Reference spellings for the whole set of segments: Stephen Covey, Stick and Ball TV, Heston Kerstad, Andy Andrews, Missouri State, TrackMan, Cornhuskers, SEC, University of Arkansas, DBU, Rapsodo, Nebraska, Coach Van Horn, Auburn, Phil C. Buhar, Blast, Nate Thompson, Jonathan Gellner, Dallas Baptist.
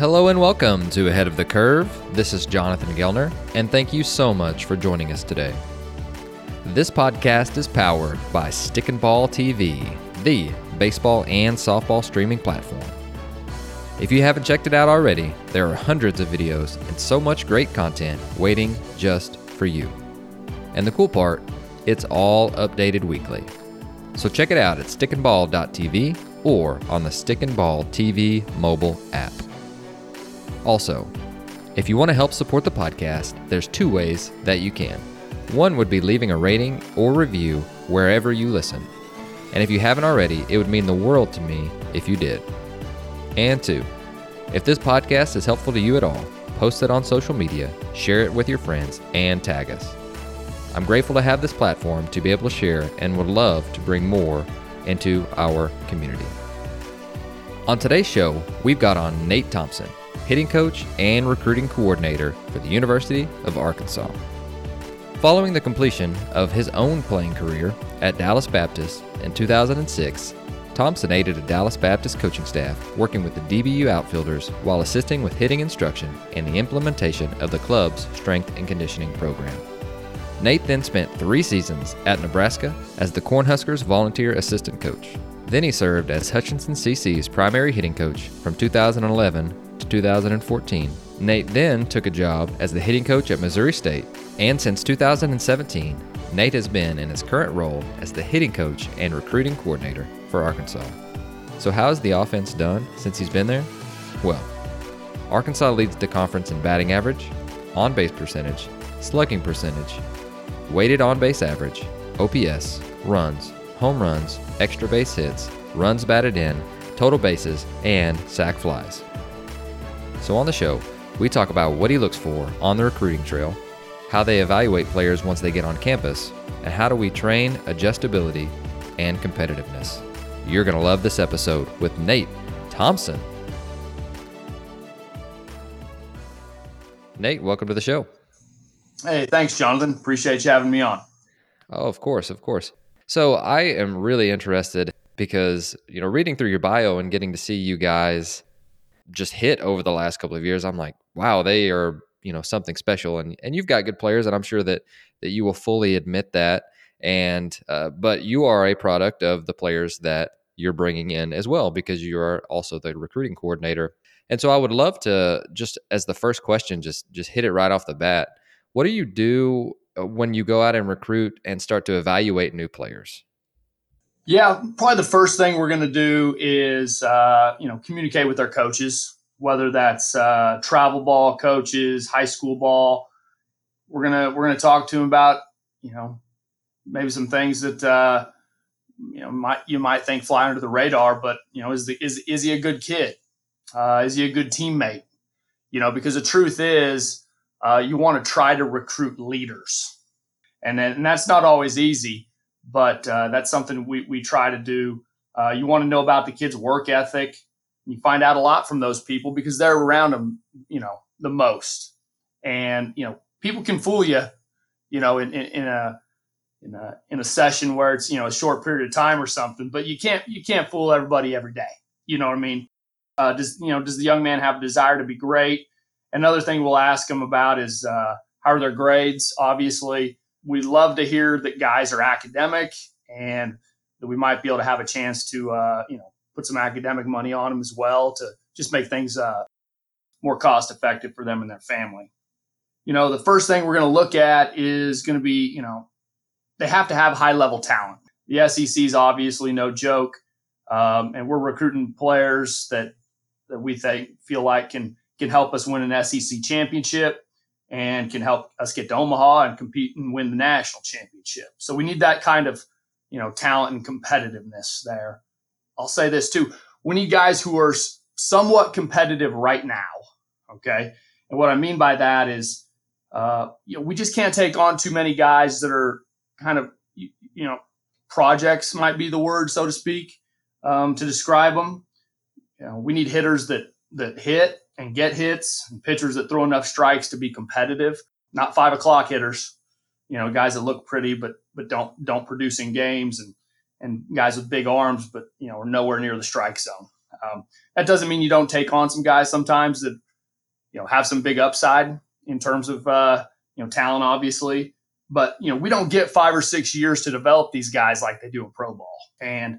Hello and welcome to Ahead of the Curve. This is Jonathan Gellner, and thank you so much for joining us today. This podcast is powered by Stick and Ball TV, the baseball and softball streaming platform. If you haven't checked it out already, there are hundreds of videos and so much great content waiting just for you. And the cool part, it's all updated weekly. So check it out at stickandball.tv or on the Stick and Ball TV mobile app. Also, if you want to help support the podcast, there's two ways that you can. One would be leaving a rating or review wherever you listen. And if you haven't already, it would mean the world to me if you did. And two, if this podcast is helpful to you at all, post it on social media, share it with your friends, and tag us. I'm grateful to have this platform to be able to share and would love to bring more into our community. On today's show, we've got on Nate Thompson, hitting coach and recruiting coordinator for the University of Arkansas. Following the completion of his own playing career at Dallas Baptist in 2006, Thompson aided a Dallas Baptist coaching staff working with the DBU outfielders while assisting with hitting instruction and the implementation of the club's strength and conditioning program. Nate then spent 3 seasons at Nebraska as the Cornhuskers volunteer assistant coach. Then he served as Hutchinson CC's primary hitting coach from 2011 to 2014. Nate then took a job as the hitting coach at Missouri State, and since 2017, Nate has been in his current role as the hitting coach and recruiting coordinator for Arkansas. So how's the offense done since he's been there? Well, Arkansas leads the conference in batting average, on-base percentage, slugging percentage, weighted on-base average, OPS, runs, home runs, extra base hits, runs batted in, total bases, and sack flies. So on the show, we talk about what he looks for on the recruiting trail, how they evaluate players once they get on campus, and how do we train adjustability and competitiveness. You're going to love this episode with Nate Thompson. Nate, welcome to the show. Hey, thanks, Jonathan. Appreciate you having me on. Oh, of course, of course. So I am really interested because, reading through your bio and getting to see you guys just hit over the last couple of years, I'm like, wow, they are, something special. And you've got good players, and I'm sure that you will fully admit that. And but you are a product of the players that you're bringing in as well, because you are also the recruiting coordinator. And so I would love to, just as the first question, just hit it right off the bat. What do you do when you go out and recruit and start to evaluate new players? Yeah, probably the first thing we're going to do is, communicate with our coaches, whether that's travel ball coaches, high school ball. We're going to talk to them about, maybe some things that, you might think fly under the radar, but, is he a good kid? Is he a good teammate? Because the truth is, you want to try to recruit leaders, and that's not always easy. But that's something we try to do. You want to know about the kid's work ethic. You find out a lot from those people because they're around them, the most. And, people can fool you, in a session where it's, a short period of time or something, but you can't fool everybody every day. You know what I mean? Does the young man have a desire to be great? Another thing we'll ask them about is how are their grades? Obviously, we love to hear that guys are academic and that we might be able to have a chance to, put some academic money on them as well to just make things more cost effective for them and their family. The first thing we're going to look at is going to be, they have to have high level talent. The SEC is obviously no joke. And we're recruiting players that we feel like can help us win an SEC championship and can help us get to Omaha and compete and win the national championship. So we need that kind of, talent and competitiveness there. I'll say this too. We need guys who are somewhat competitive right now, okay? And what I mean by that is, we just can't take on too many guys that are kind of, projects might be the word, so to speak, to describe them. We need hitters that hit and get hits, and pitchers that throw enough strikes to be competitive, not 5 o'clock hitters, guys that look pretty, but don't produce in games, and guys with big arms, but, are nowhere near the strike zone. That doesn't mean you don't take on some guys sometimes that, you know, have some big upside in terms of, you know, talent, obviously. But, you know, we don't get 5 or 6 years to develop these guys like they do in pro ball. And,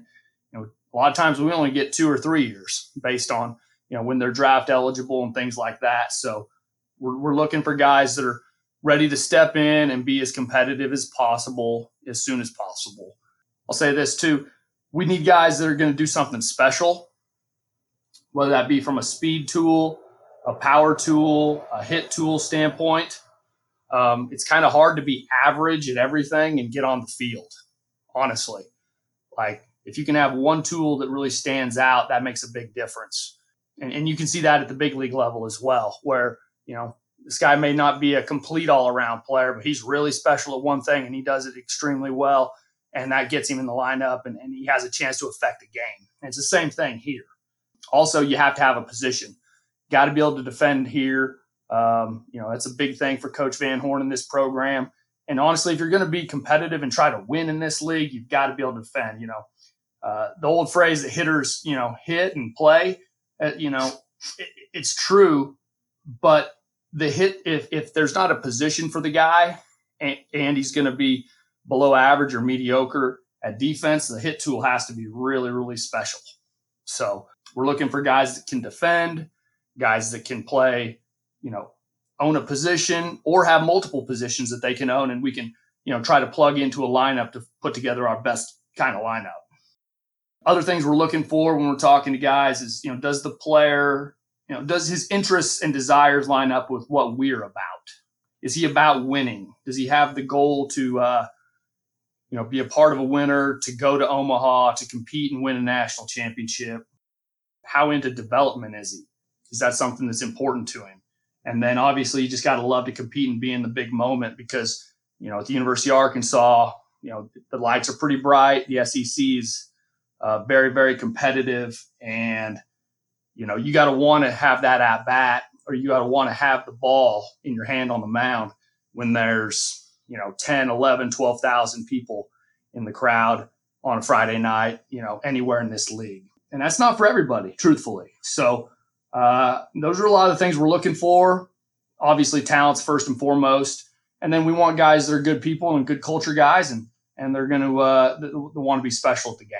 you know, a lot of times we only get 2 or 3 years based on, you know, when they're draft eligible and things like that. So we're looking for guys that are ready to step in and be as competitive as possible as soon as possible. I'll say this too. We need guys that are going to do something special, whether that be from a speed tool, a power tool, a hit tool standpoint. It's kind of hard to be average at everything and get on the field, honestly. Like, if you can have one tool that really stands out, that makes a big difference. And you can see that at the big league level as well, where, you know, this guy may not be a complete all-around player, but he's really special at one thing and he does it extremely well. And that gets him in the lineup and he has a chance to affect the game. And it's the same thing here. Also, you have to have a position. Got to be able to defend here. You know, that's a big thing for Coach Van Horn in this program. And honestly, if you're going to be competitive and try to win in this league, you've got to be able to defend. You know, the old phrase that hitters, you know, hit and play, you know, it's true. But the hit, if there's not a position for the guy and he's going to be below average or mediocre at defense, the hit tool has to be really, really special. So we're looking for guys that can defend, guys that can play, you know, own a position or have multiple positions that they can own. And we can, you know, try to plug into a lineup to put together our best kind of lineup. Other things we're looking for when we're talking to guys is, you know, does the player, you know, does his interests and desires line up with what we're about? Is he about winning? Does he have the goal to, you know, be a part of a winner, to go to Omaha, to compete and win a national championship? How into development is he? Is that something that's important to him? And then obviously you just got to love to compete and be in the big moment because, you know, at the University of Arkansas, you know, the lights are pretty bright. The SEC is very, very competitive. And, you know, you got to want to have that at bat, or you got to want to have the ball in your hand on the mound when there's, you know, 10, 11, 12,000 people in the crowd on a Friday night, you know, anywhere in this league. And that's not for everybody, truthfully. So those are a lot of the things we're looking for. Obviously, talent's first and foremost. And then we want guys that are good people and good culture guys, and they're going to they want to be special at the game.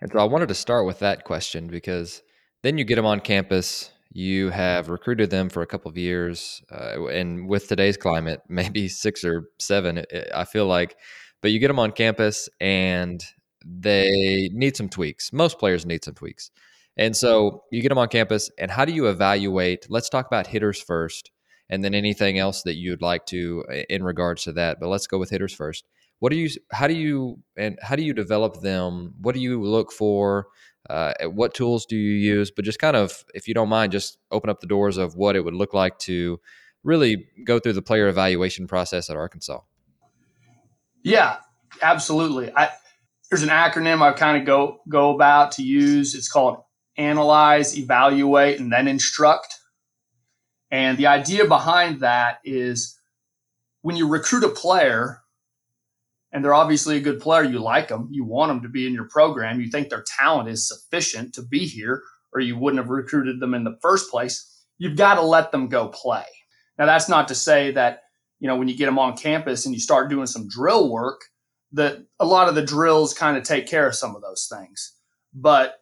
And so I wanted to start with that question, because then you get them on campus. You have recruited them for a couple of years, and with today's climate, maybe 6 or 7, I feel like. But you get them on campus, and they need some tweaks. Most players need some tweaks. And so you get them on campus, and how do you evaluate? Let's talk about hitters first, and then anything else that you'd like to in regards to that. But let's go with hitters first. How do you develop them? What do you look for? What tools do you use? But just kind of, if you don't mind, just open up the doors of what it would look like to really go through the player evaluation process at Arkansas. Yeah, absolutely. There's an acronym I kind of go about to use. It's called analyze, evaluate, and then instruct. And the idea behind that is when you recruit a player, and they're obviously a good player. You like them. You want them to be in your program. You think their talent is sufficient to be here, or you wouldn't have recruited them in the first place. You've got to let them go play. Now, that's not to say that, you know, when you get them on campus and you start doing some drill work, that a lot of the drills kind of take care of some of those things. But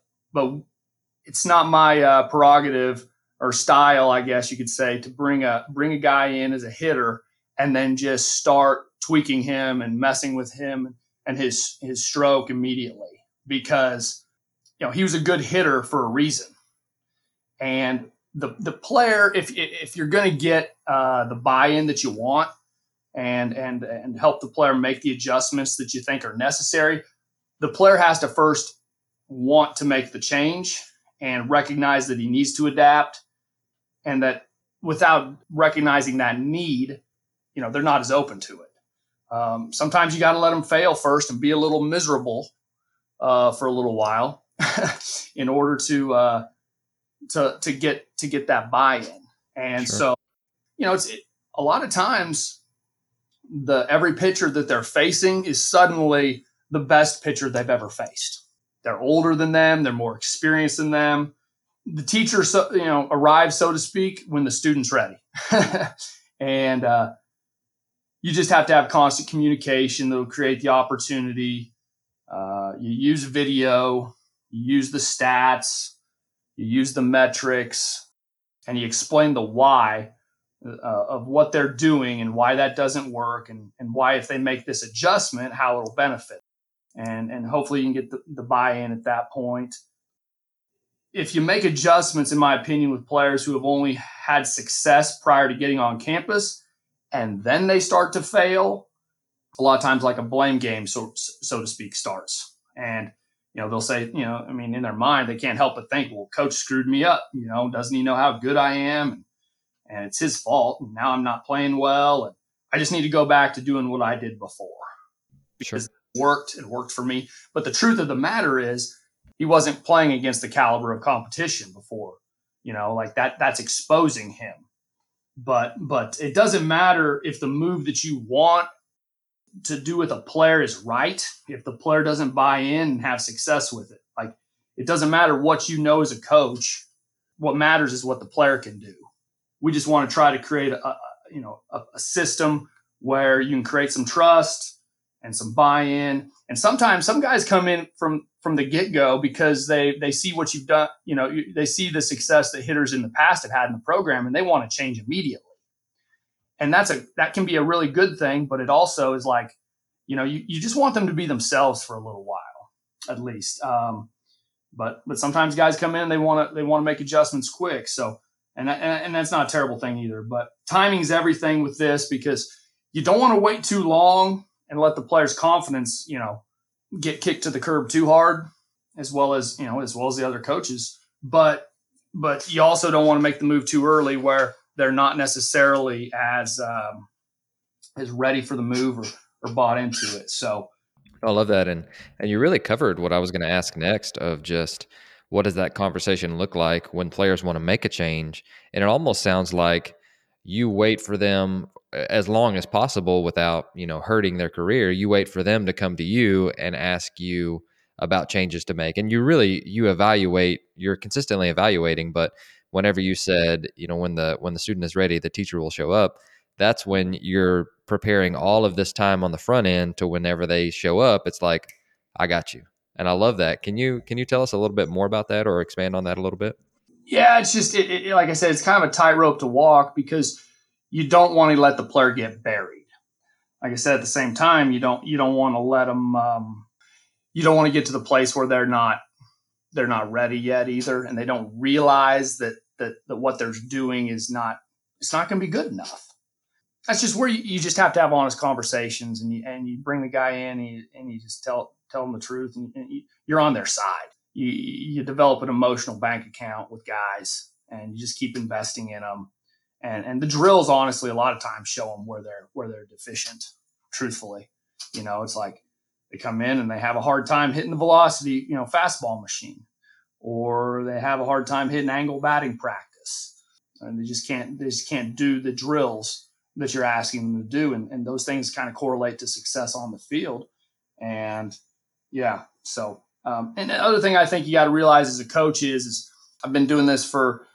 it's not my prerogative or style, I guess you could say, to bring a guy in as a hitter and then just start tweaking him and messing with him and his stroke immediately, because, you know, he was a good hitter for a reason. And the player, if you're going to get the buy-in that you want and help the player make the adjustments that you think are necessary, the player has to first want to make the change and recognize that he needs to adapt, and that without recognizing that need, you know, they're not as open to it. Sometimes you got to let them fail first and be a little miserable for a little while in order to get that buy-in. And sure. So, you know, it's a lot of times every pitcher that they're facing is suddenly the best pitcher they've ever faced. They're older than them. They're more experienced than them. The teacher, arrives, so to speak, when the student's ready. And you just have to have constant communication that will create the opportunity. You use video, you use the stats, you use the metrics, and you explain the why of what they're doing and why that doesn't work, and why, if they make this adjustment, how it'll benefit. And hopefully you can get the buy-in at that point. If you make adjustments, in my opinion, with players who have only had success prior to getting on campus, and then they start to fail, a lot of times like a blame game, so to speak, starts. And, they'll say, in their mind, they can't help but think, well, coach screwed me up. Doesn't he know how good I am? And it's his fault. And now I'm not playing well. And I just need to go back to doing what I did before. Because it worked for me. But the truth of the matter is, he wasn't playing against the caliber of competition before, that's exposing him. But it doesn't matter if the move that you want to do with a player is right. If the player doesn't buy in and have success with it, it doesn't matter what you know as a coach. What matters is what the player can do. We just want to try to create a system where you can create some trust and some buy-in. And sometimes some guys come in from the get-go because they see what you've done. They see the success that hitters in the past have had in the program, and they want to change immediately. And that can be a really good thing, but it also is you just want them to be themselves for a little while, at least. But sometimes guys come in and they want to make adjustments quick. So, and that's not a terrible thing either, but timing's everything with this, because you don't want to wait too long and let the player's confidence, get kicked to the curb too hard, as well as the other coaches. But you also don't want to make the move too early where they're not necessarily as ready for the move or bought into it. So I love that. And you really covered what I was going to ask next, of just what does that conversation look like when players want to make a change? And it almost sounds like you wait for them as long as possible without, hurting their career. You wait for them to come to you and ask you about changes to make. And you're consistently evaluating, but whenever you said, when the student is ready, the teacher will show up. That's when you're preparing all of this time on the front end to whenever they show up, it's like, I got you. And I love that. Can you tell us a little bit more about that, or expand on that a little bit? Yeah, it's just, like I said, it's kind of a tightrope to walk, because you don't want to let the player get buried. Like I said, at the same time, you don't want to let them, you don't want to get to the place where they're not ready yet either. And they don't realize that what they're doing it's not going to be good enough. That's just where you just have to have honest conversations, and you bring the guy in, and you just tell him the truth, and you're on their side. You develop an emotional bank account with guys, and you just keep investing in them. And the drills, honestly, a lot of times show them where they're deficient, truthfully. It's like they come in and they have a hard time hitting the velocity, fastball machine, or they have a hard time hitting angle batting practice. And they just can't do the drills that you're asking them to do. And those things kind of correlate to success on the field. And yeah, so, and the other thing I think you got to realize as a coach is I've been doing this for,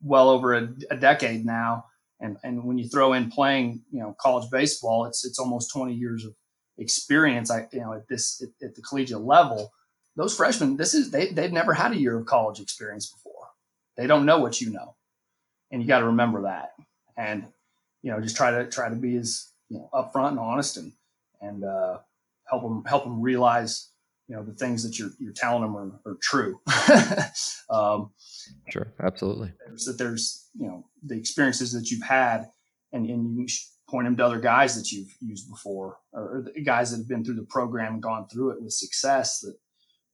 well over a decade now. And when you throw in playing, college baseball, it's almost 20 years of experience. At the collegiate level, those freshmen, they've never had a year of college experience before. They don't know what you know. And you got to remember that. And, just try to be as upfront and honest, and help them realize, the things that you're telling them are true. Sure. Absolutely. There's the experiences that you've had, and you can point them to other guys that you've used before, or the guys that have been through the program and gone through it with success, that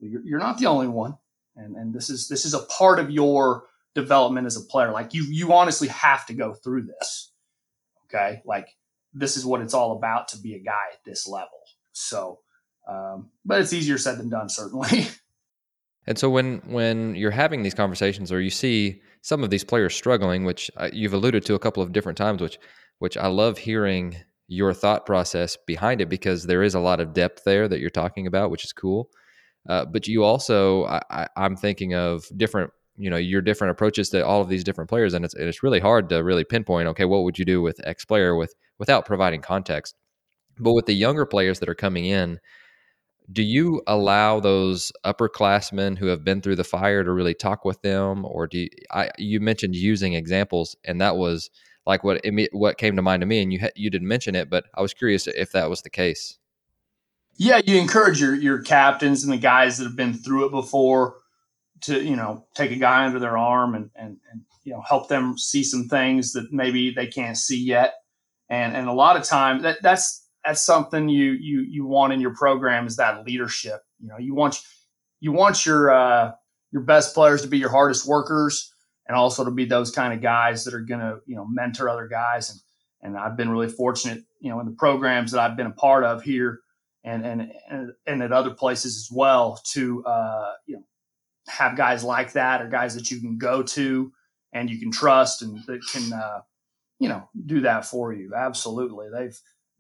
you're not the only one. And this is a part of your development as a player. Like you honestly have to go through this. Okay. Like this is what it's all about to be a guy at this level. So, but it's easier said than done, certainly. And so when you're having these conversations, or you see some of these players struggling, which you've alluded to a couple of different times, which I love hearing your thought process behind it, because there is a lot of depth there that you're talking about, which is cool. But you also, I'm thinking of different, you know, your different approaches to all of these different players. And it's really hard to really pinpoint, okay, what would you do with X player without providing context? But with the younger players that are coming in, do you allow those upperclassmen who have been through the fire to really talk with them? Or do you, you mentioned using examples, and that was like what came to mind to me, and you didn't mention it, but I was curious if that was the case. Yeah, you encourage your captains and the guys that have been through it before to, you know, take a guy under their arm and you know, help them see some things that maybe they can't see yet. And a lot of time that's something you want in your program is that leadership. You know, you want your best players to be your hardest workers and also to be those kind of guys that are going to, you know, mentor other guys. And I've been really fortunate, you know, in the programs that I've been a part of here and at other places as well to, you know, have guys like that or guys that you can go to and you can trust and that can, you know, do that for you. Absolutely.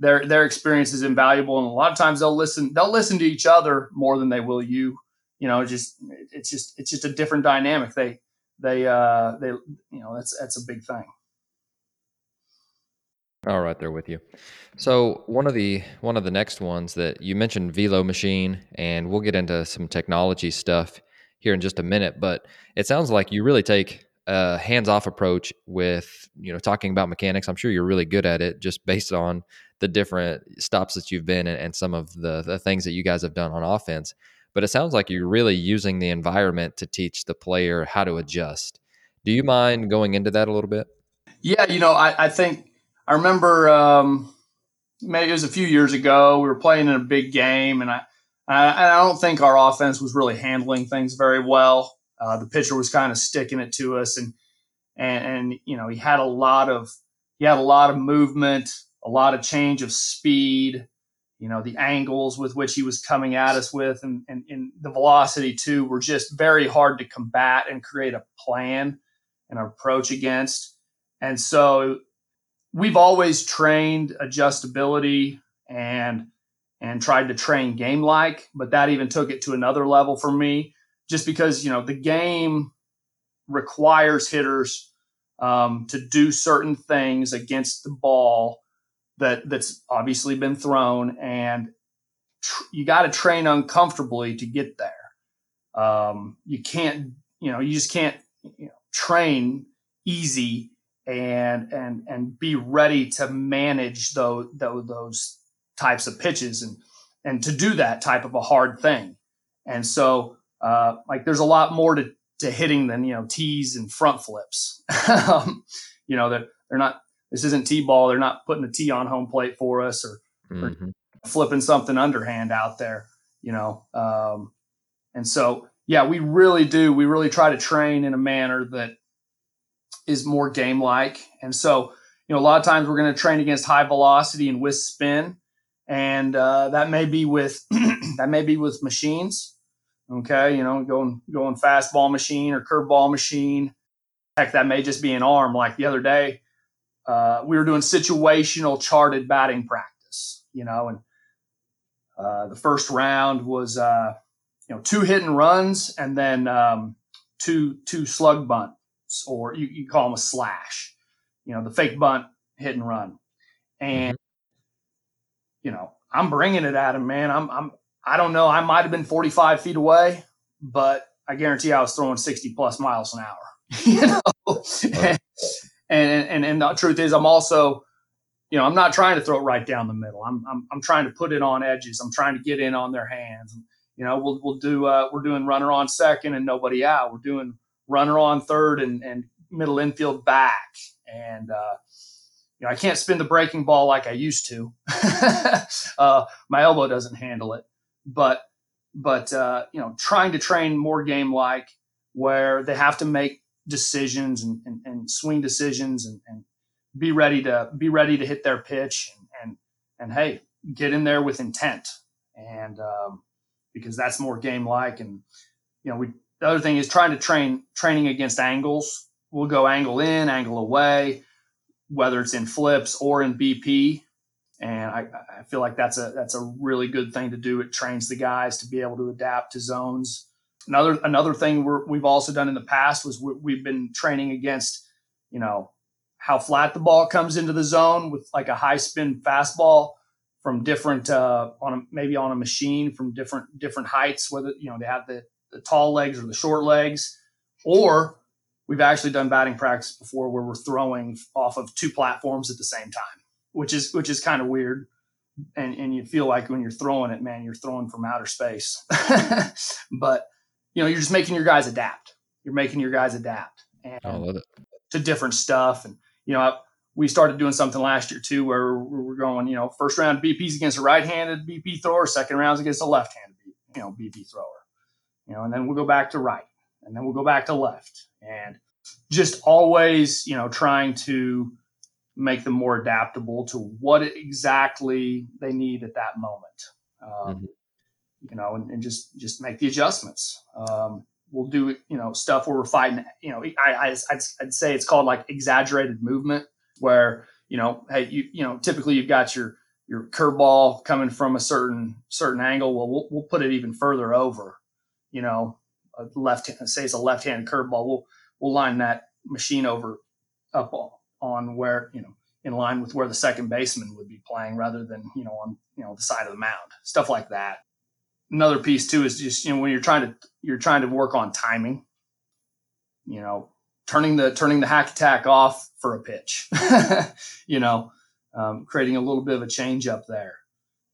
Their experience is invaluable. And a lot of times they'll listen to each other more than they will you, you know, it's just a different dynamic. They you know, that's a big thing. All right, there with you. So one of the next ones that you mentioned, Velo Machine, and we'll get into some technology stuff here in just a minute, but it sounds like you really take a hands-off approach with, you know, talking about mechanics. I'm sure you're really good at it just based on the different stops that you've been in and some of the things that you guys have done on offense. But it sounds like you're really using the environment to teach the player how to adjust. Do you mind going into that a little bit? Yeah, you know, I think I remember maybe it was a few years ago, we were playing in a big game, and I don't think our offense was really handling things very well. The pitcher was kind of sticking it to us, and you know, he had a lot of movement, a lot of change of speed. You know, the angles with which he was coming at us with and the velocity too were just very hard to combat and create a plan and approach against. And so we've always trained adjustability and tried to train game-like, but that even took it to another level for me just because, you know, the game requires hitters to do certain things against the ball that's obviously been thrown, and you got to train uncomfortably to get there. You can't, you know, you just can't, you know, train easy and be ready to manage those types of pitches and to do that type of a hard thing. And so, like there's a lot more to hitting than, you know, tees and front flips. You know, they're not, this isn't T-ball. They're not putting a tee on home plate for us or flipping something underhand out there, you know? And so, yeah, we really try to train in a manner that is more game-like. And so, you know, a lot of times we're going to train against high velocity and with spin. And that may be with machines. Okay. You know, going fastball machine or curveball machine. Heck, that may just be an arm. Like the other day, we were doing situational charted batting practice, you know, and the first round was, you know, 2 hit and runs and then two slug bunts, or you call them a slash, you know, the fake bunt hit and run. And, you know, I'm bringing it at him, man. I don't know. I might have been 45 feet away, but I guarantee I was throwing 60 plus miles an hour, you know. And the truth is, I'm also, you know, I'm not trying to throw it right down the middle. I'm trying to put it on edges. I'm trying to get in on their hands. You know, we're doing runner on second and nobody out. We're doing runner on third and middle infield back. And you know, I can't spin the breaking ball like I used to. My elbow doesn't handle it. But you know, trying to train more game-like where they have to make decisions and swing decisions and be ready to hit their pitch and hey, get in there with intent. And because that's more game like and you know, the other thing is trying to training against angles. We'll go angle in, angle away, whether it's in flips or in BP. And I feel like that's a really good thing to do. It trains the guys to be able to adapt to zones. Another thing we've also done in the past was we've been training against, you know, how flat the ball comes into the zone with like a high spin fastball from different on a machine from different heights, whether, you know, they have the tall legs or the short legs, or we've actually done batting practice before where we're throwing off of two platforms at the same time, which is kind of weird. And you feel like when you're throwing it, man, you're throwing from outer space. But, you know, you're just making your guys adapt. You're making your guys adapt and I love it. To different stuff. And, you know, we started doing something last year too, where we're going, you know, first round BP's against a right-handed BP thrower, second round's against a left-handed, you know, BP thrower, you know, and then we'll go back to right and then we'll go back to left, and just always, you know, trying to make them more adaptable to what exactly they need at that moment. You know, and just make the adjustments. We'll do, you know, stuff where we're fighting, you know, I'd say it's called like exaggerated movement, where, you know, hey, you know, typically you've got your curveball coming from a certain angle. Well, we'll put it even further over, you know, say it's a left-handed curveball. We'll line that machine over up on where, you know, in line with where the second baseman would be playing, rather than, you know, on, you know, the side of the mound, stuff like that. Another piece too is just, you know, when you're trying to work on timing, you know, turning the hack attack off for a pitch, you know, creating a little bit of a change up there,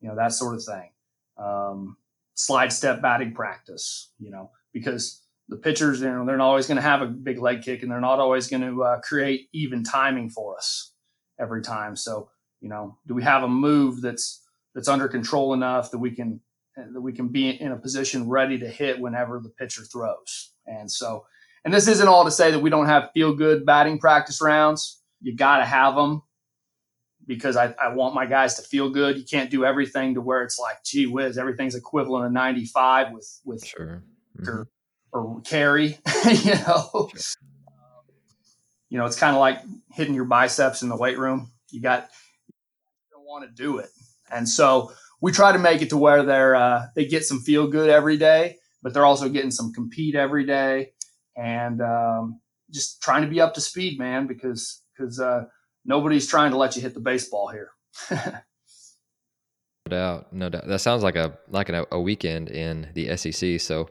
you know, that sort of thing. Slide step batting practice, you know, because the pitchers, you know, they're not always going to have a big leg kick, and they're not always going to create even timing for us every time. So, you know, do we have a move that's under control enough that we can be in a position ready to hit whenever the pitcher throws? And so, and this isn't all to say that we don't have feel good batting practice rounds. You got to have them, because I want my guys to feel good. You can't do everything to where it's like, gee whiz, everything's equivalent to 95 with sure. or carry, you know, sure. You know, it's kind of like hitting your biceps in the weight room. You don't want to do it. And so we try to make it to where they get some feel good every day, but they're also getting some compete every day. And just trying to be up to speed, man, because nobody's trying to let you hit the baseball here. No doubt. That sounds like a weekend in the SEC. So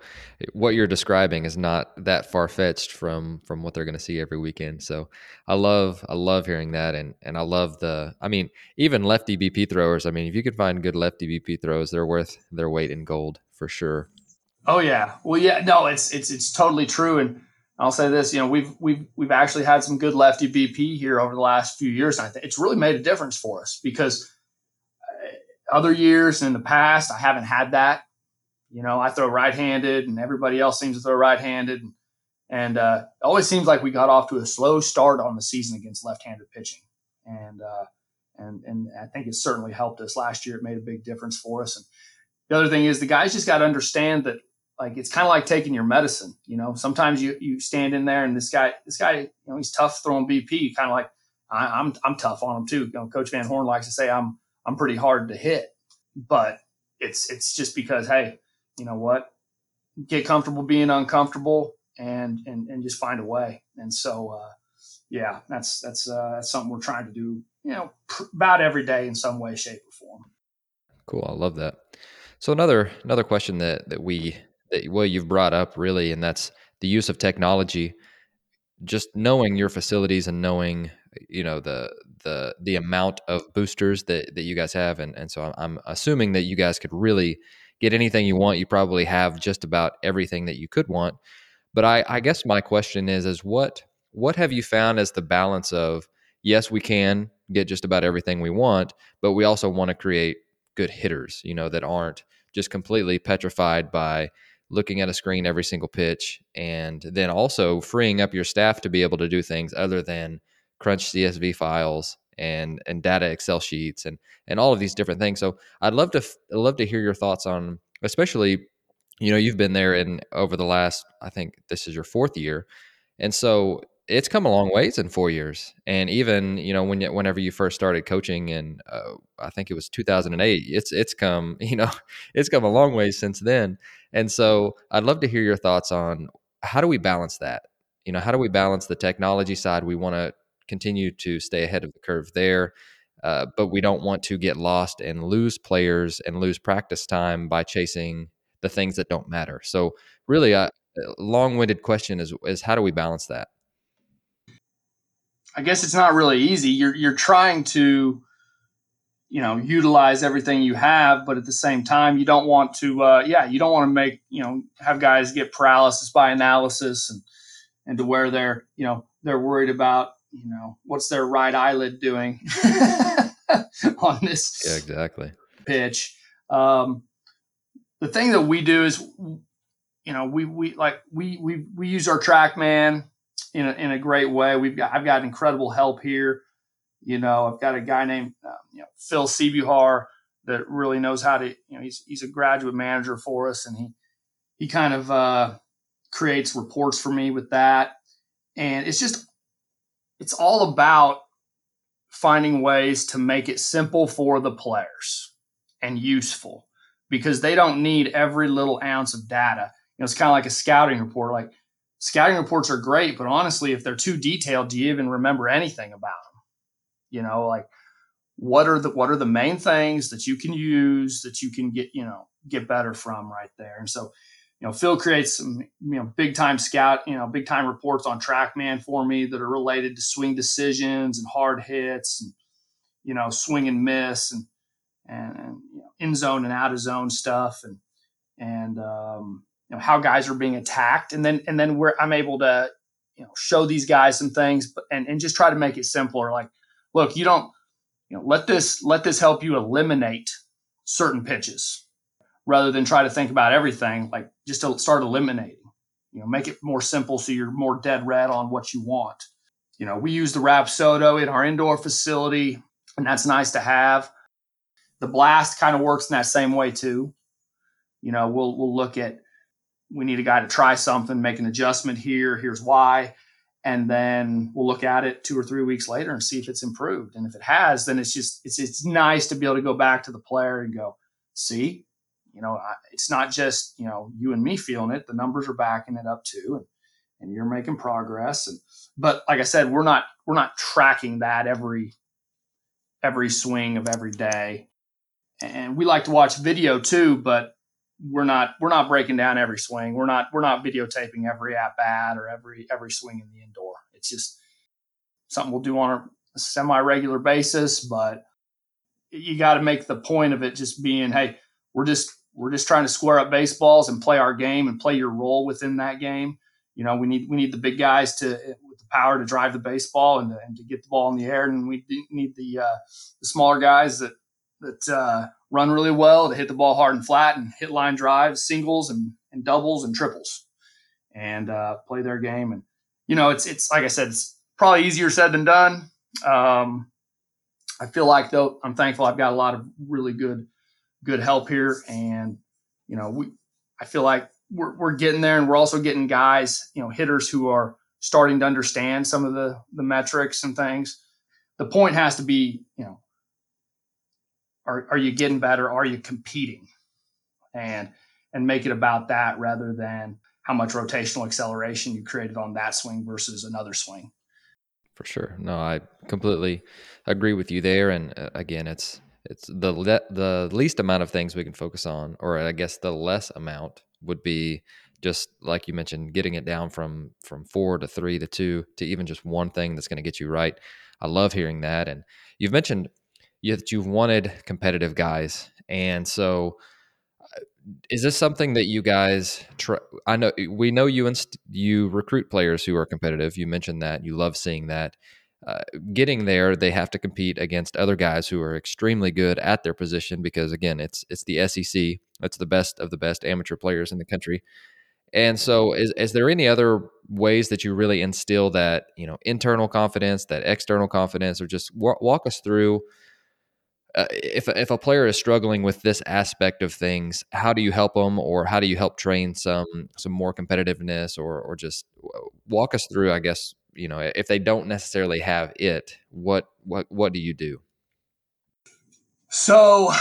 what you're describing is not that far fetched from what they're going to see every weekend. So I love hearing that, and I love even lefty BP throwers. I mean, if you could find good lefty BP throws, they're worth their weight in gold for sure. Oh yeah. Well, yeah, no, it's totally true. And I'll say this, you know, we've actually had some good lefty BP here over the last few years. And I think it's really made a difference for us, because other years in the past, I haven't had that. You know, I throw right-handed and everybody else seems to throw right-handed. And it always seems like we got off to a slow start on the season against left-handed pitching. And I think it certainly helped us last year. It made a big difference for us. And the other thing is, the guys just got to understand that, like, it's kind of like taking your medicine. You know, sometimes you stand in there and this guy, you know, he's tough throwing BP. Kind of like I'm tough on him too. You know, Coach Van Horn likes to say I'm pretty hard to hit, but it's just because, hey, you know what, get comfortable being uncomfortable and just find a way. And so, yeah, that's something we're trying to do, you know, about every day in some way, shape, or form. Cool. I love that. So another question that you've brought up really, and that's the use of technology, just knowing your facilities and knowing, you know, the amount of boosters that you guys have. And so I'm assuming that you guys could really get anything you want. You probably have just about everything that you could want. But I guess my question is what have you found as the balance of, yes, we can get just about everything we want, but we also want to create good hitters, you know, that aren't just completely petrified by looking at a screen every single pitch, and then also freeing up your staff to be able to do things other than crunch CSV files and data Excel sheets and all of these different things. So I'd love to hear your thoughts on, especially, you know, you've been there over the last, I think this is your fourth year. And so it's come a long ways in 4 years. And even, you know, whenever you first started coaching in, I think it was 2008, it's come a long ways since then. And so I'd love to hear your thoughts on how do we balance that? You know, how do we balance the technology side? We want to continue to stay ahead of the curve there, but we don't want to get lost and lose players and lose practice time by chasing the things that don't matter. So really a long-winded question is how do we balance that? I guess it's not really easy. You're trying to, you know, utilize everything you have, but at the same time, you don't want to, have guys get paralysis by analysis and to where they're worried about, you know, what's their right eyelid doing on this pitch. The thing that we do is, you know, we use our TrackMan in a great way. I've got incredible help here. You know, I've got a guy named Phil C. Buhar that really knows how to, you know, he's a graduate manager for us, and he kind of creates reports for me with that. And it's all about finding ways to make it simple for the players and useful, because they don't need every little ounce of data. You know, it's kind of like a scouting report. Like, scouting reports are great, but honestly, if they're too detailed, do you even remember anything about them? You know, like what are the main things that you can use that you can get better from right there? And so, you know, Phil creates some, you know, big time reports on TrackMan for me that are related to swing decisions and hard hits and, you know, swing and miss and you know, in zone and out of zone stuff and you know, how guys are being attacked. And then I'm able to, you know, show these guys some things and just try to make it simpler. Like, look, you don't, you know, let this help you eliminate certain pitches rather than try to think about everything. Like, just to start eliminating, you know, make it more simple. So you're more dead red on what you want. You know, we use the Rapsodo in our indoor facility, and that's nice to have. The Blast kind of works in that same way too. You know, we'll look at, we need a guy to try something, make an adjustment here. Here's why. And then we'll look at it 2 or 3 weeks later and see if it's improved. And if it has, then it's nice to be able to go back to the player and go, see, you know, it's not just, you know, you and me feeling it. The numbers are backing it up too. And you're making progress. But like I said, we're not tracking that every swing of every day. And we like to watch video too, but we're not breaking down every swing. We're not videotaping every at bat or every swing in the indoor. It's just something we'll do on a semi-regular basis, but you got to make the point of it just being, hey, we're just trying to square up baseballs and play our game and play your role within that game. You know, we need the big guys with the power to drive the baseball and to get the ball in the air, and we need the smaller guys that run really well, to hit the ball hard and flat and hit line drives, singles and doubles and triples, and play their game. And, you know, it's like I said, it's probably easier said than done. I feel like, though, I'm thankful I've got a lot of really good help here. And, you know, I feel like we're getting there, and we're also getting guys, you know, hitters who are starting to understand some of the metrics and things. The point has to be, you know, are you getting better? Are you competing? And make it about that rather than how much rotational acceleration you created on that swing versus another swing. For sure. No, I completely agree with you there. And again, it's the least amount of things we can focus on, or I guess the less amount would be just like you mentioned, getting it down from 4 to 3 to 2 to even just one thing that's going to get you right. I love hearing that. And you've mentioned that you've wanted competitive guys. And so is this something that you guys try? I know we know you recruit players who are competitive. You mentioned that you love seeing that. Getting there, they have to compete against other guys who are extremely good at their position, because again, it's the SEC. It's the best of the best amateur players in the country. And so is there any other ways that you really instill that, you know, internal confidence, that external confidence, or just walk us through, if a player is struggling with this aspect of things, how do you help them, or how do you help train some more competitiveness, or just walk us through, I guess, you know, if they don't necessarily have it, what do you do? So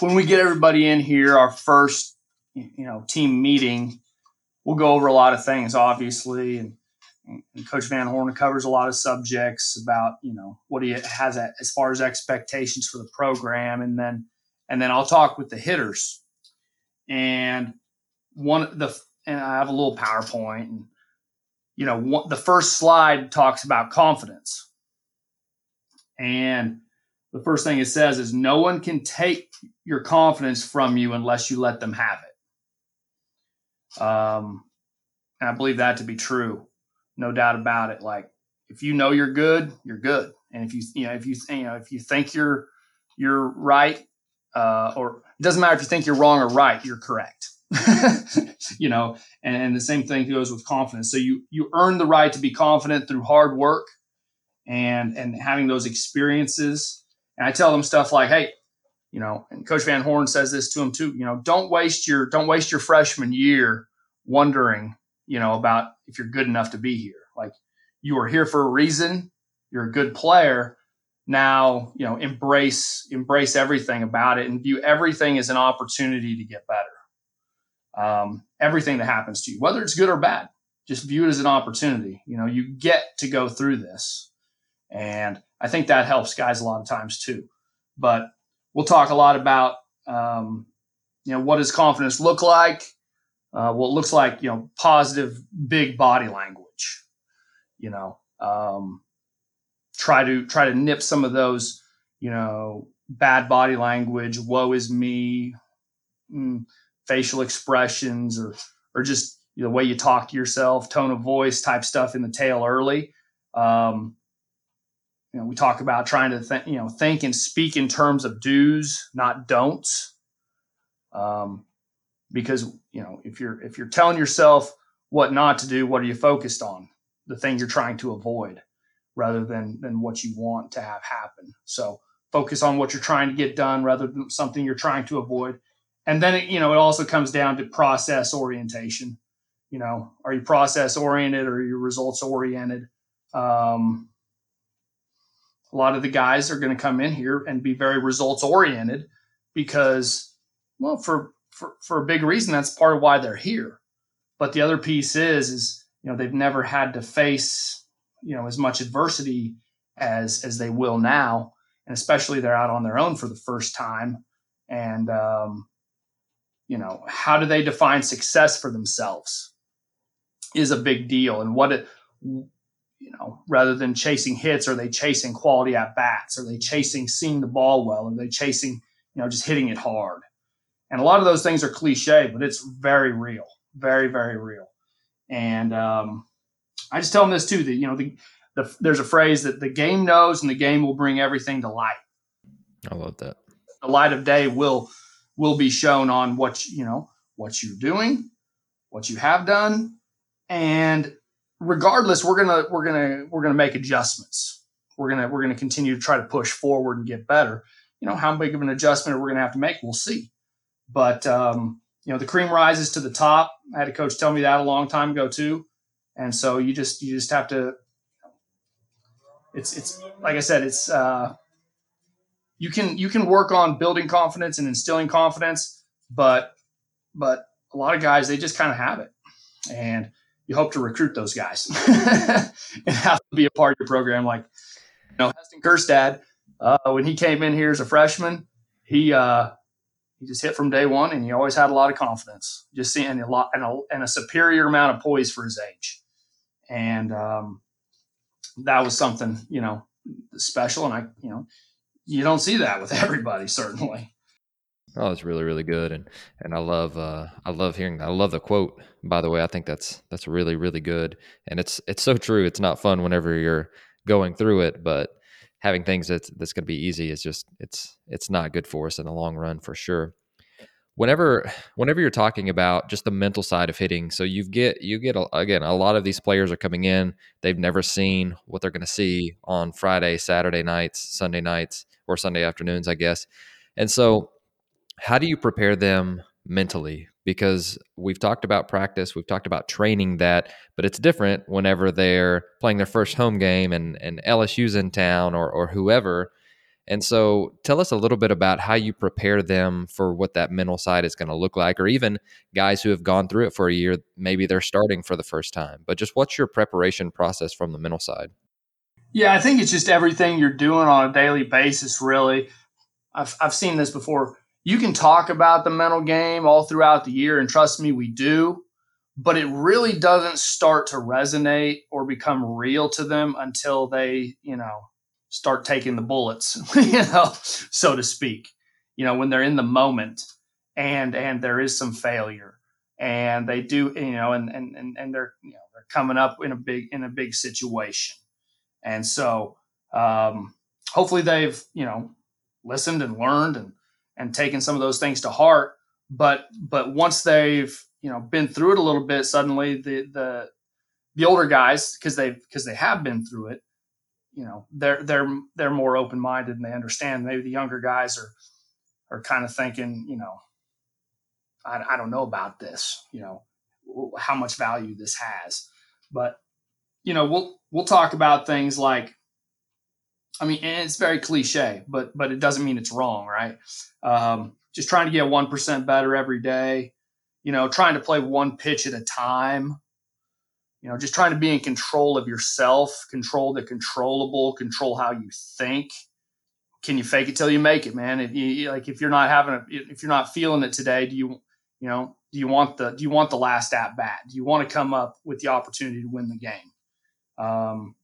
when we get everybody in here, our first, you know, team meeting, we'll go over a lot of things, obviously. And Coach Van Horn covers a lot of subjects about, you know, what he has as far as expectations for the program. And then I'll talk with the hitters. And and I have a little PowerPoint, and, you know, the first slide talks about confidence. And the first thing it says is no one can take your confidence from you unless you let them have it. And I believe that to be true. No doubt about it. Like, if you know you're good, you're good. And if you think you're right, or it doesn't matter if you think you're wrong or right, you're correct. You know, and the same thing goes with confidence. So you earn the right to be confident through hard work and having those experiences. And I tell them stuff like, hey, you know, and Coach Van Horn says this to him too, you know, don't waste your freshman year wondering, you know, about if you're good enough to be here. Like, you are here for a reason. You're a good player. Now, you know, embrace everything about it and view everything as an opportunity to get better. Everything that happens to you, whether it's good or bad, just view it as an opportunity. You know, you get to go through this. And I think that helps guys a lot of times too. But we'll talk a lot about, you know, what does confidence look like? Well, it looks like, you know, positive, big body language, you know, try to nip some of those, you know, bad body language, woe is me, facial expressions, or just the way you talk to yourself, tone of voice type stuff in the tail early. You know, we talk about trying to think and speak in terms of do's, not don'ts. Because, you know, if you're telling yourself what not to do, what are you focused on? The thing you're trying to avoid rather than what you want to have happen. So focus on what you're trying to get done rather than something you're trying to avoid. And then, you know, it also comes down to process orientation. You know, are you process oriented or are you results oriented? A lot of the guys are going to come in here and be very results oriented because, well, for a big reason, that's part of why they're here. But the other piece is, you know, they've never had to face, you know, as much adversity as they will now. And especially they're out on their own for the first time. And, you know, how do they define success for themselves is a big deal. And what, you know, rather than chasing hits, are they chasing quality at bats? Are they chasing seeing the ball well? Are they chasing, you know, just hitting it hard? And a lot of those things are cliche, but it's very real, very, very real. And I just tell them this too, that, you know, there's a phrase that the game knows and the game will bring everything to light. I love that. The light of day will be shown on what, you know, what you're doing, what you have done. And regardless, we're going to make adjustments. We're going to continue to try to push forward and get better. You know, how big of an adjustment we're going to have to make, we'll see. But, you know, the cream rises to the top. I had a coach tell me that a long time ago too. And so you just have to, it's like I said, it's, you can work on building confidence and instilling confidence, but a lot of guys, they just kind of have it, and you hope to recruit those guys and have to be a part of your program. Like, you know, Heston Kerstad, when he came in here as a freshman, he just hit from day one, and he always had a lot of confidence, just seeing a superior amount of poise for his age. And that was something, you know, special. And I, you know, you don't see that with everybody, certainly. Oh, it's really, really good. And I love hearing that. I love the quote, by the way. I think that's really, really good. And it's so true. It's not fun whenever you're going through it, but having things that's going to be easy is just, it's not good for us in the long run, for sure. Whenever you're talking about just the mental side of hitting, so again, a lot of these players are coming in, they've never seen what they're going to see on Friday, Saturday nights, Sunday nights, or Sunday afternoons, I guess. And so how do you prepare them mentally? because we've talked about practice, we've talked about training that, but it's different whenever they're playing their first home game and LSU's in town or whoever. And so tell us a little bit about how you prepare them for what that mental side is going to look like, or even guys who have gone through it for a year, maybe they're starting for the first time, but just what's your preparation process from the mental side? Yeah, I think it's just everything you're doing on a daily basis, really. I've seen this before. You can talk about the mental game all throughout the year, and trust me, we do, but it really doesn't start to resonate or become real to them until they, start taking the bullets, so to speak, when they're in the moment and there is some failure and they do, and they're coming up in a big situation. And so, hopefully they've, listened and learned and taken some of those things to heart. But once they've, been through it a little bit, suddenly the older guys, because they have been through it, they're more open-minded and they understand. Maybe the younger guys are kind of thinking, I don't know about this, how much value this has. But, we'll talk about things like, and it's very cliche, but it doesn't mean it's wrong, right? Just trying to get 1% better every day, trying to play one pitch at a time. Just trying to be in control of yourself, control the controllable, control how you think. Can you fake it till you make it, man? If you're not feeling it today, do you want the last at bat? Do you want to come up with the opportunity to win the game?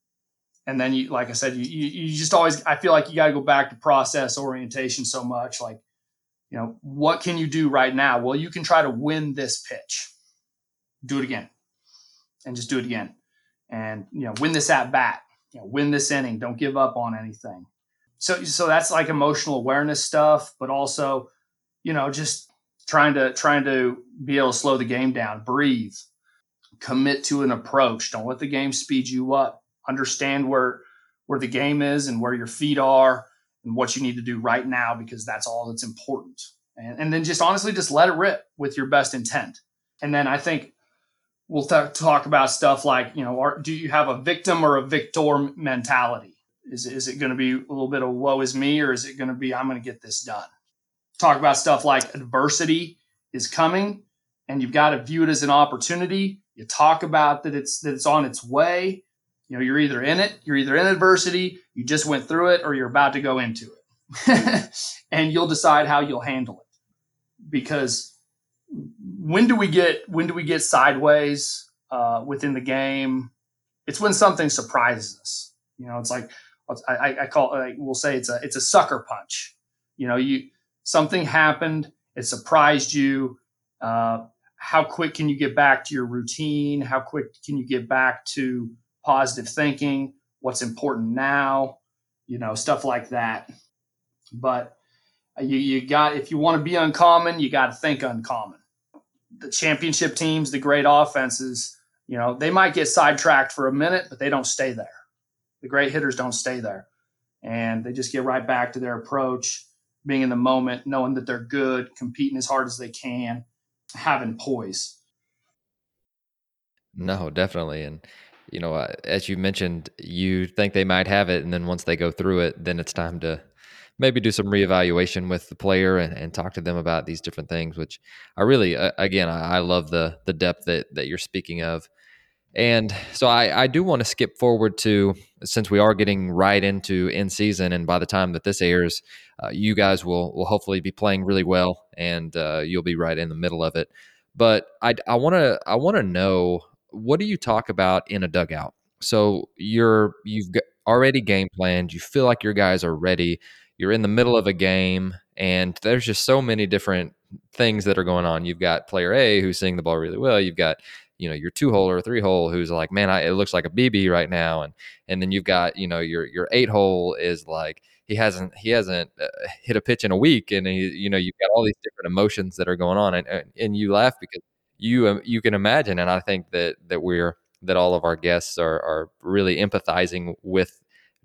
And then like I said, you just always, I feel like you got to go back to process orientation so much. Like, what can you do right now? Well, you can try to win this pitch. Do it again. And just do it again. And, win this at bat, win this inning, don't give up on anything. So that's like emotional awareness stuff, but also, just trying to be able to slow the game down, breathe, commit to an approach. Don't let the game speed you up. Understand where the game is and where your feet are and what you need to do right now, because that's all that's important. And then just honestly, just let it rip with your best intent. And then I think, we'll talk about stuff like, do you have a victim or a victor mentality? Is it going to be a little bit of woe is me, or is it going to be I'm going to get this done? Talk about stuff like adversity is coming, and you've got to view it as an opportunity. You talk about that it's on its way. You're either in it, you're either in adversity, you just went through it, or you're about to go into it, and you'll decide how you'll handle it. Because when do we get sideways within the game? It's when something surprises us. It's like we'll say it's a sucker punch. Something happened, it surprised you. How quick can you get back to your routine? How quick can you get back to positive thinking? What's important now? Stuff like that. But if you want to be uncommon, you got to think uncommon. The championship teams, the great offenses, they might get sidetracked for a minute, but they don't stay there. The great hitters don't stay there. And they just get right back to their approach, being in the moment, knowing that they're good, competing as hard as they can, having poise. No, definitely. And, as you mentioned, you think they might have it. And then once they go through it, then it's time to maybe do some reevaluation with the player and talk to them about these different things, which I really, I love the depth that you're speaking of. And so I do want to skip forward to, since we are getting right into in season, and by the time that this airs, you guys will hopefully be playing really well, and you'll be right in the middle of it. But I want to know, what do you talk about in a dugout? So you've already game planned, you feel like your guys are ready, you're in the middle of a game, and there's just so many different things that are going on. You've got player A who's seeing the ball really well. You've got, your 2-hole or 3-hole who's like, man, it looks like a BB right now. And then you've got, your 8-hole is like, he hasn't hit a pitch in a week. And you've got all these different emotions that are going on, and you laugh because you can imagine. And I think that all of our guests are really empathizing with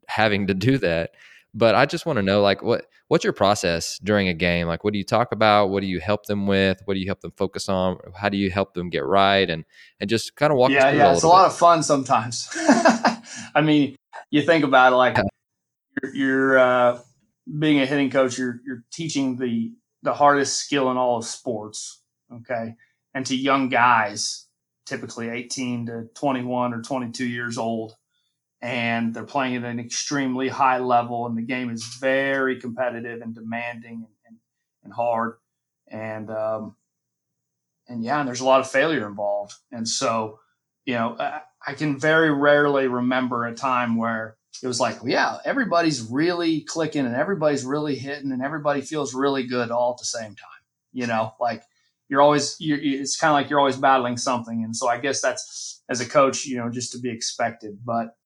having to do that. But I just want to know, like, what's your process during a game? Like, what do you talk about? What do you help them with? What do you help them focus on? How do you help them get right? And just kind of walk us through a little bit. It's a lot of fun sometimes. I mean, you think about it, like you're being a hitting coach, you're teaching the hardest skill in all of sports, okay? And to young guys, typically 18 to 21 or 22 years old. And they're playing at an extremely high level, and the game is very competitive and demanding and hard. And there's a lot of failure involved. And so, you know, I can very rarely remember a time where it was like, everybody's really clicking and everybody's really hitting and everybody feels really good all at the same time. You know, like it's kind of like you're always battling something. And so I guess that's, as a coach, you know, just to be expected. But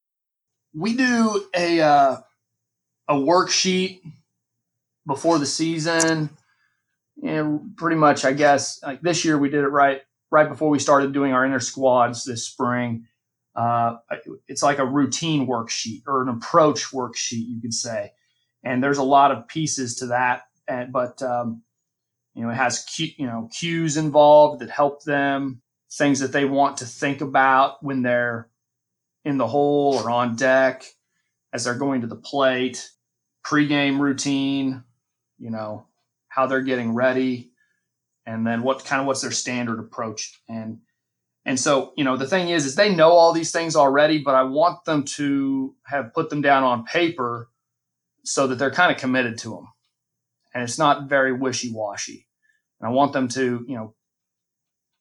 we do a worksheet before the season, and pretty much, I guess, like this year we did it right before we started doing our inner squads this spring. It's like a routine worksheet or an approach worksheet, you could say. And there's a lot of pieces to that, but it has cues involved that help them, things that they want to think about when they're in the hole or on deck, as they're going to the plate, pregame routine, you know, how they're getting ready, and then what's their standard approach. And so, you know, the thing is they know all these things already, but I want them to have put them down on paper so that they're kind of committed to them. And it's not very wishy-washy. And I want them to, you know,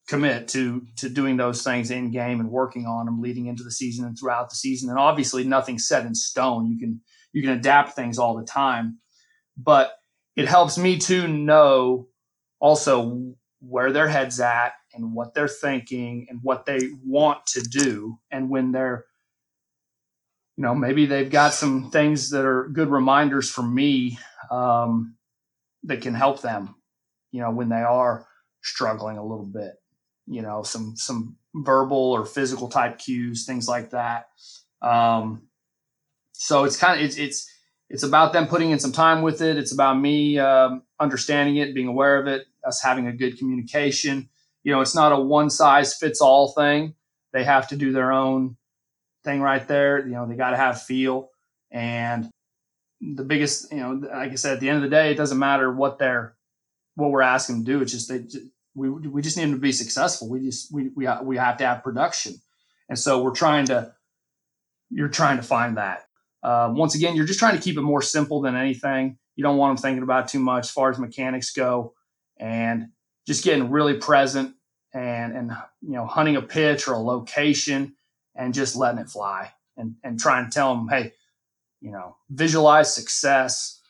commit to doing those things in game and working on them leading into the season and throughout the season. And obviously nothing's set in stone. You can adapt things all the time, but it helps me to know also where their head's at and what they're thinking and what they want to do. And when they're, you know, maybe they've got some things that are good reminders for me that can help them, you know, when they are struggling a little bit. You know, some verbal or physical type cues, things like that. So it's kind of, it's about them putting in some time with it. It's about me understanding it, being aware of it, us having a good communication. You know, it's not a one size fits all thing. They have to do their own thing right there. You know, they got to have feel. And the biggest, you know, like I said, at the end of the day, it doesn't matter what we're asking them to do. It's just, we just need them to be successful. We have to have production. And so you're trying to find that. Once again, you're just trying to keep it more simple than anything. You don't want them thinking about too much as far as mechanics go, and just getting really present and, you know, hunting a pitch or a location and just letting it fly and trying to tell them, hey, you know, visualize success,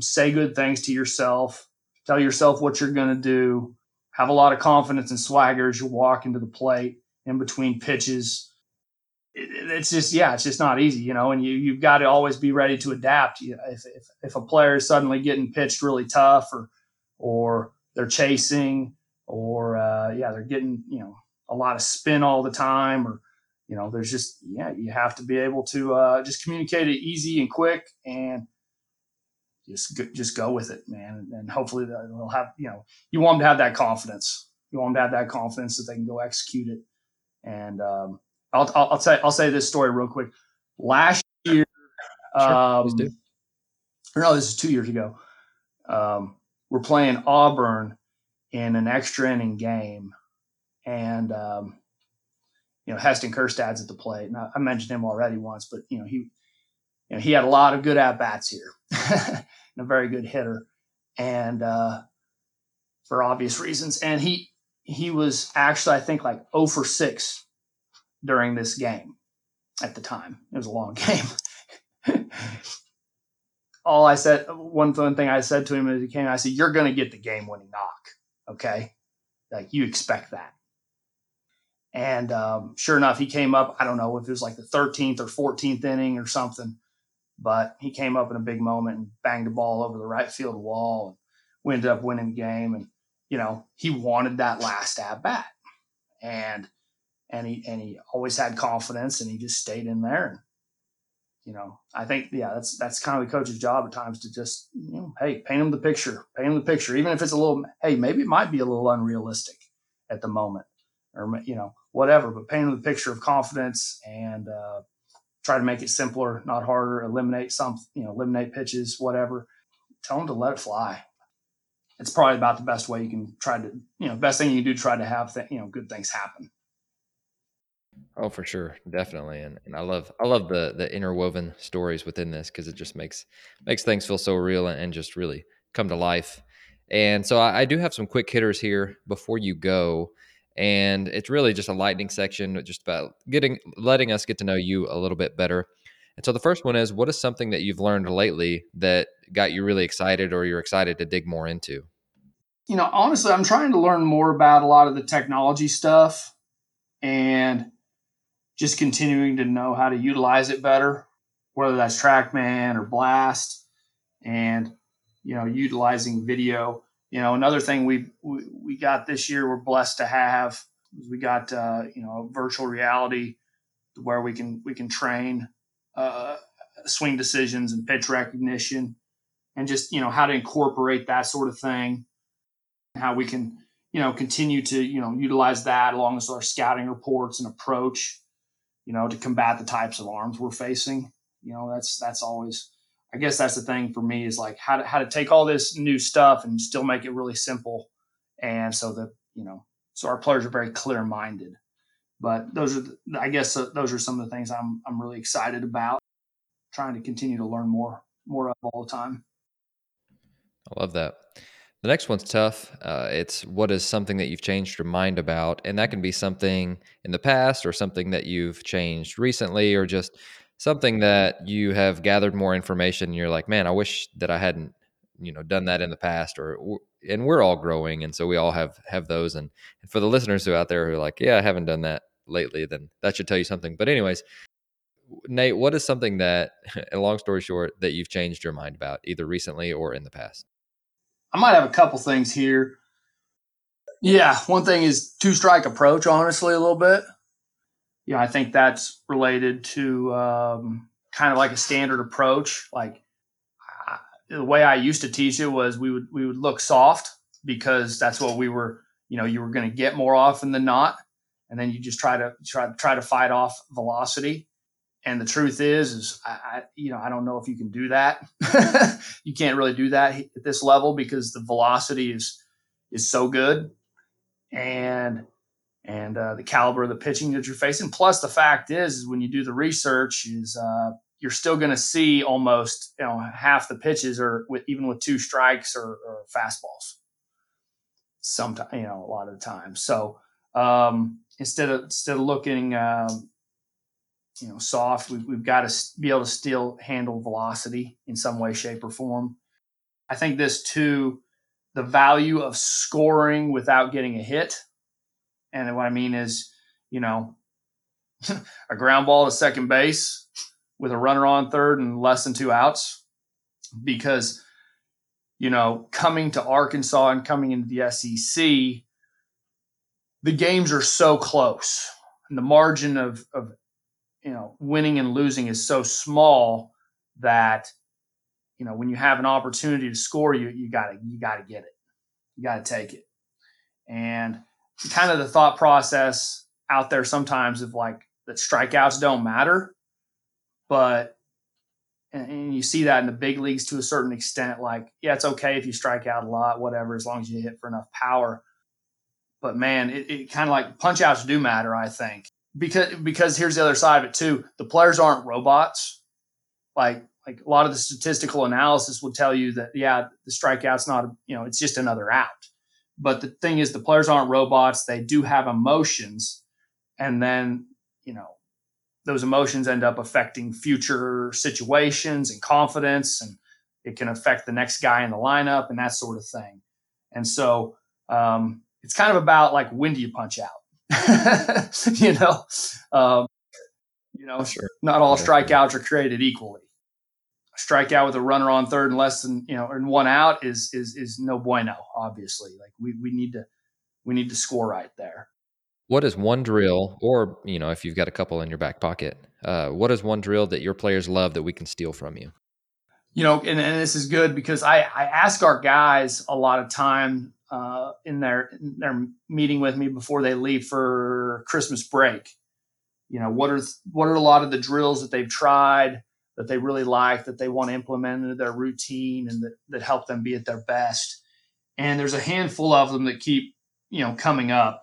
say good things to yourself, tell yourself what you're going to do. Have a lot of confidence and swagger as you walk into the plate in between pitches. It's just not easy, you know, and you've got to always be ready to adapt. You know, if a player is suddenly getting pitched really tough or they're chasing or they're getting, you know, a lot of spin all the time, or, you know, there's just, you have to be able to just communicate it easy and quick and just go with it, man. And hopefully they'll have, you know, you want them to have that confidence. You want them to have that confidence that they can go execute it. And I'll say this story real quick. Last year, this is 2 years ago. We're playing Auburn in an extra inning game, and you know, Heston Kerstad's at the plate, and I mentioned him already once, but you know, he had a lot of good at bats here. And a very good hitter, and for obvious reasons. And he was actually, I think, like 0 for 6 during this game at the time. It was a long game. One thing I said to him as he came, I said, you're going to get the game-winning knock, okay? Like, you expect that. And sure enough, he came up, I don't know if it was like the 13th or 14th inning or something, but he came up in a big moment and banged the ball over the right field wall, and we ended up winning the game. And, you know, he wanted that last at bat, and he always had confidence, and he just stayed in there. And you know, I think, yeah, that's kind of the coach's job at times to just, you know, hey, paint them the picture, even if it's a little, hey, maybe it might be a little unrealistic at the moment, or, you know, whatever, but paint them the picture of confidence and try to make it simpler, not harder, eliminate pitches, whatever. Tell them to let it fly. It's probably about the best way you can try to, you know, best thing you can do, try to have, good things happen. Oh, for sure. Definitely. And I love the interwoven stories within this, because it just makes things feel so real and just really come to life. And so I do have some quick hitters here before you go. And it's really just a lightning section, just about letting us get to know you a little bit better. And so the first one is, what is something that you've learned lately that got you really excited, or you're excited to dig more into? You know, honestly, I'm trying to learn more about a lot of the technology stuff and just continuing to know how to utilize it better, whether that's TrackMan or Blast, and, you know, utilizing video. You know, another thing we got this year, we're blessed to have, we got, virtual reality where we can train swing decisions and pitch recognition, and just, you know, how to incorporate that sort of thing, how we can, you know, continue to, you know, utilize that along with our scouting reports and approach, you know, to combat the types of arms we're facing. You know, that's always, I guess that's the thing for me, is like how to take all this new stuff and still make it really simple. And so that, you know, so our players are very clear minded, but those are some of the things I'm really excited about, trying to continue to learn more of all the time. I love that. The next one's tough. It's what is something that you've changed your mind about? And that can be something in the past, or something that you've changed recently, or just something that you have gathered more information and you're like, man, I wish that I hadn't, you know, done that in the past. And we're all growing, and so we all have those. And for the listeners who are out there who are like, yeah, I haven't done that lately, then that should tell you something. But anyways, Nate, what is something that, long story short, that you've changed your mind about, either recently or in the past? I might have a couple things here. Yeah, one thing is two-strike approach, honestly, a little bit. Yeah, I think that's related to kind of like a standard approach. Like the way I used to teach it was we would look soft, because that's what we were, you know, you were going to get more often than not, and then you just try to fight off velocity. And the truth is I don't know if you can do that. You can't really do that at this level, because the velocity is so good, and the caliber of the pitching that you're facing. Plus the fact is when you do the research is you're still going to see almost, you know, half the pitches are even with two strikes or fastballs sometimes, you know, a lot of the time. So instead of looking, soft, we've got to be able to still handle velocity in some way, shape or form. I think this too, the value of scoring without getting a hit. And what I mean is, you know, a ground ball to second base with a runner on third and less than two outs, because, you know, coming to Arkansas and coming into the SEC, the games are so close, and the margin of you know, winning and losing is so small that, you know, when you have an opportunity to score, you gotta get it. You gotta take it. And kind of the thought process out there sometimes of like that strikeouts don't matter, but, and you see that in the big leagues to a certain extent, like, yeah, it's okay if you strike out a lot, whatever, as long as you hit for enough power. But man, it kind of like punch outs do matter, I think. Because here's the other side of it too. The players aren't robots. Like a lot of the statistical analysis will tell you that, yeah, the strikeout's not, you know, it's just another out. But the thing is, the players aren't robots. They do have emotions. And then, you know, those emotions end up affecting future situations and confidence, and it can affect the next guy in the lineup and that sort of thing. And so it's kind of about like, when do you punch out? Sure. Not all strikeouts are created equally. A strikeout with a runner on third and less than, you know, and one out is no bueno, obviously. Like we need to score right there. What is one drill, or, you know, if you've got a couple in your back pocket, What is one drill that your players love that we can steal from you? You know, and this is good because I ask our guys a lot of time in their meeting with me before they leave for Christmas break. You know, what are a lot of the drills that they've tried that they really like, that they want to implement into their routine and that help them be at their best. And there's a handful of them that keep, you know, coming up.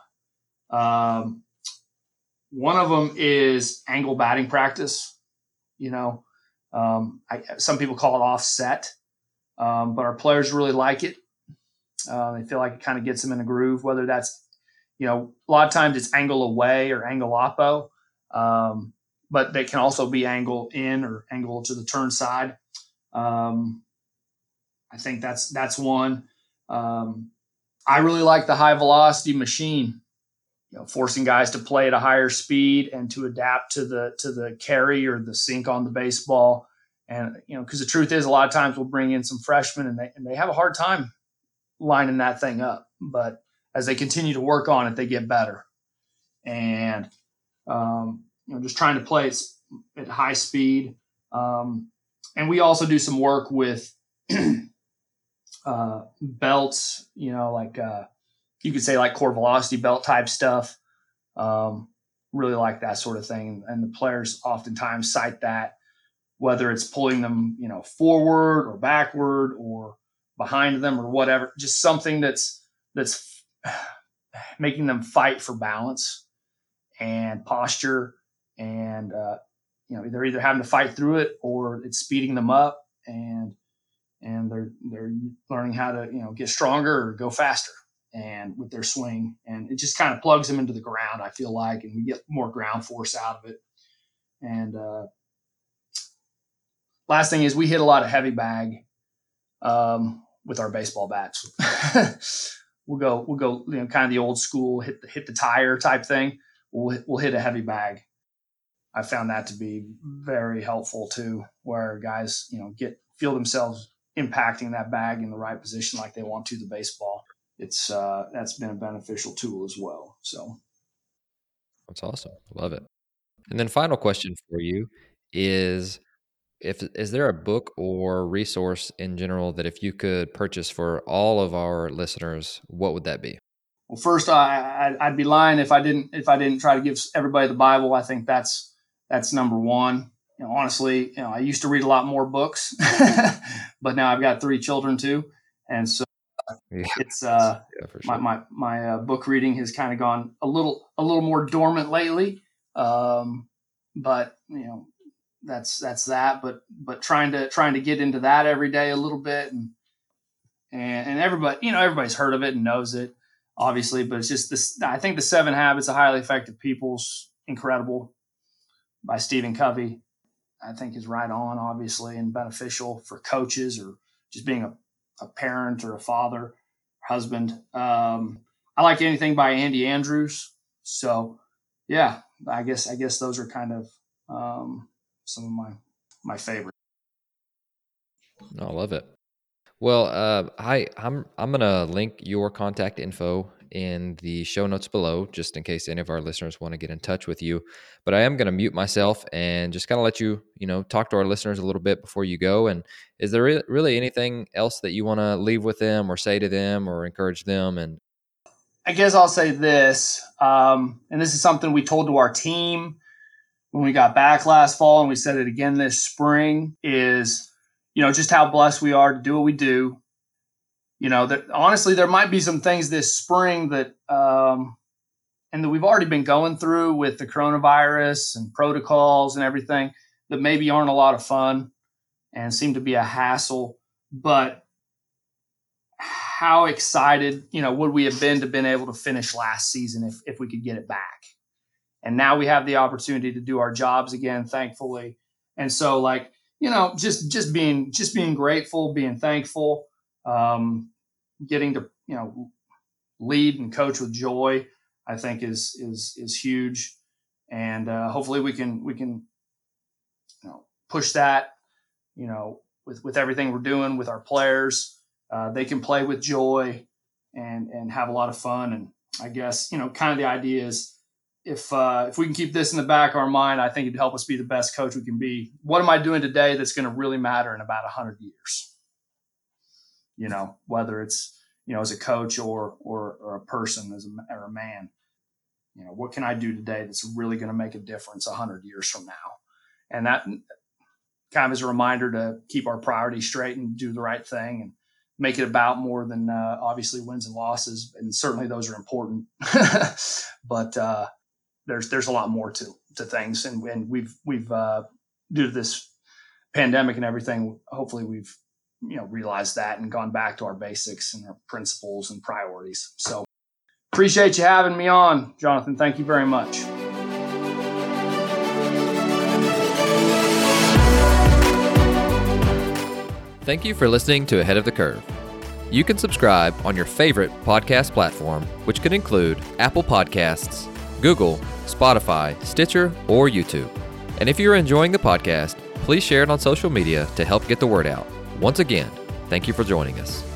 One of them is angle batting practice. You know, some people call it offset, but our players really like it. They feel like it kind of gets them in a groove, whether that's, you know, a lot of times it's angle away or angle oppo, but they can also be angle in or angle to the turn side. I think that's one. I really like the high velocity machine, you know, forcing guys to play at a higher speed and to adapt to the carry or the sink on the baseball. And, you know, because the truth is a lot of times we'll bring in some freshmen and they have a hard time lining that thing up. But as they continue to work on it, they get better. And, you know, just trying to play at high speed. And we also do some work with belts, you know, like you could say like core velocity belt type stuff. Really like that sort of thing. And the players oftentimes cite that, whether it's pulling them, you know, forward or backward or behind them or whatever, just something that's making them fight for balance and posture. And, you know, they're either having to fight through it or it's speeding them up and they're learning how to, you know, get stronger or go faster and with their swing. And it just kind of plugs them into the ground, I feel like, and we get more ground force out of it. And, last thing is we hit a lot of heavy bag, with our baseball bats. We'll go, you know, kind of the old school, hit the tire type thing. We'll hit a heavy bag. I found that to be very helpful too, where guys, you know, feel themselves impacting that bag in the right position like they want to the baseball. It's that's been a beneficial tool as well. So that's awesome. Love it. And then final question for you is, is there a book or resource in general that if you could purchase for all of our listeners, what would that be? Well, first, I'd be lying if I didn't try to give everybody the Bible. I think that's number one. You know, honestly, you know, I used to read a lot more books, but now I've got three children too, and so it's for sure. my book reading has kind of gone a little more dormant lately. But you know, that's that. But trying to get into that every day a little bit, and everybody, you know, everybody's heard of it and knows it. Obviously, but it's just this. I think the 7 Habits of Highly Effective People's incredible by Stephen Covey, I think is right on, obviously, and beneficial for coaches or just being a parent or a father, or husband. I like anything by Andy Andrews. So, yeah, I guess those are kind of some of my favorites. I love it. Well, I'm going to link your contact info in the show notes below, just in case any of our listeners want to get in touch with you. But I am going to mute myself and just kind of let you, you know, talk to our listeners a little bit before you go. And is there really anything else that you want to leave with them or say to them or encourage them? And I guess I'll say this, and this is something we told to our team when we got back last fall, and we said it again this spring is, you know, just how blessed we are to do what we do. You know, that honestly, there might be some things this spring that, and that we've already been going through with the coronavirus and protocols and everything that maybe aren't a lot of fun and seem to be a hassle, but how excited, you know, would we have been to been able to finish last season if we could get it back. And now we have the opportunity to do our jobs again, thankfully. And so like, you know, just being grateful, being thankful, getting to, you know, lead and coach with joy, I think is huge. And, hopefully we can, you know, push that, you know, with everything we're doing with our players, they can play with joy and have a lot of fun. And I guess, you know, kind of the idea is if we can keep this in the back of our mind, I think it'd help us be the best coach we can be. What am I doing today that's going to really matter in about 100 years? You know, whether it's, you know, as a coach or a person, or a man, you know, what can I do today that's really going to make a difference 100 years from now? And that kind of is a reminder to keep our priorities straight and do the right thing and make it about more than obviously wins and losses. And certainly those are important, but, there's a lot more to things, and we've due to this pandemic and everything, hopefully we've, you know, realized that and gone back to our basics and our principles and priorities. So appreciate you having me on, Jonathan. Thank you very much. Thank you for listening to Ahead of the Curve. You can subscribe on your favorite podcast platform, which could include Apple Podcasts, Google, Spotify, Stitcher, or YouTube. And if you're enjoying the podcast, please share it on social media to help get the word out. Once again, thank you for joining us.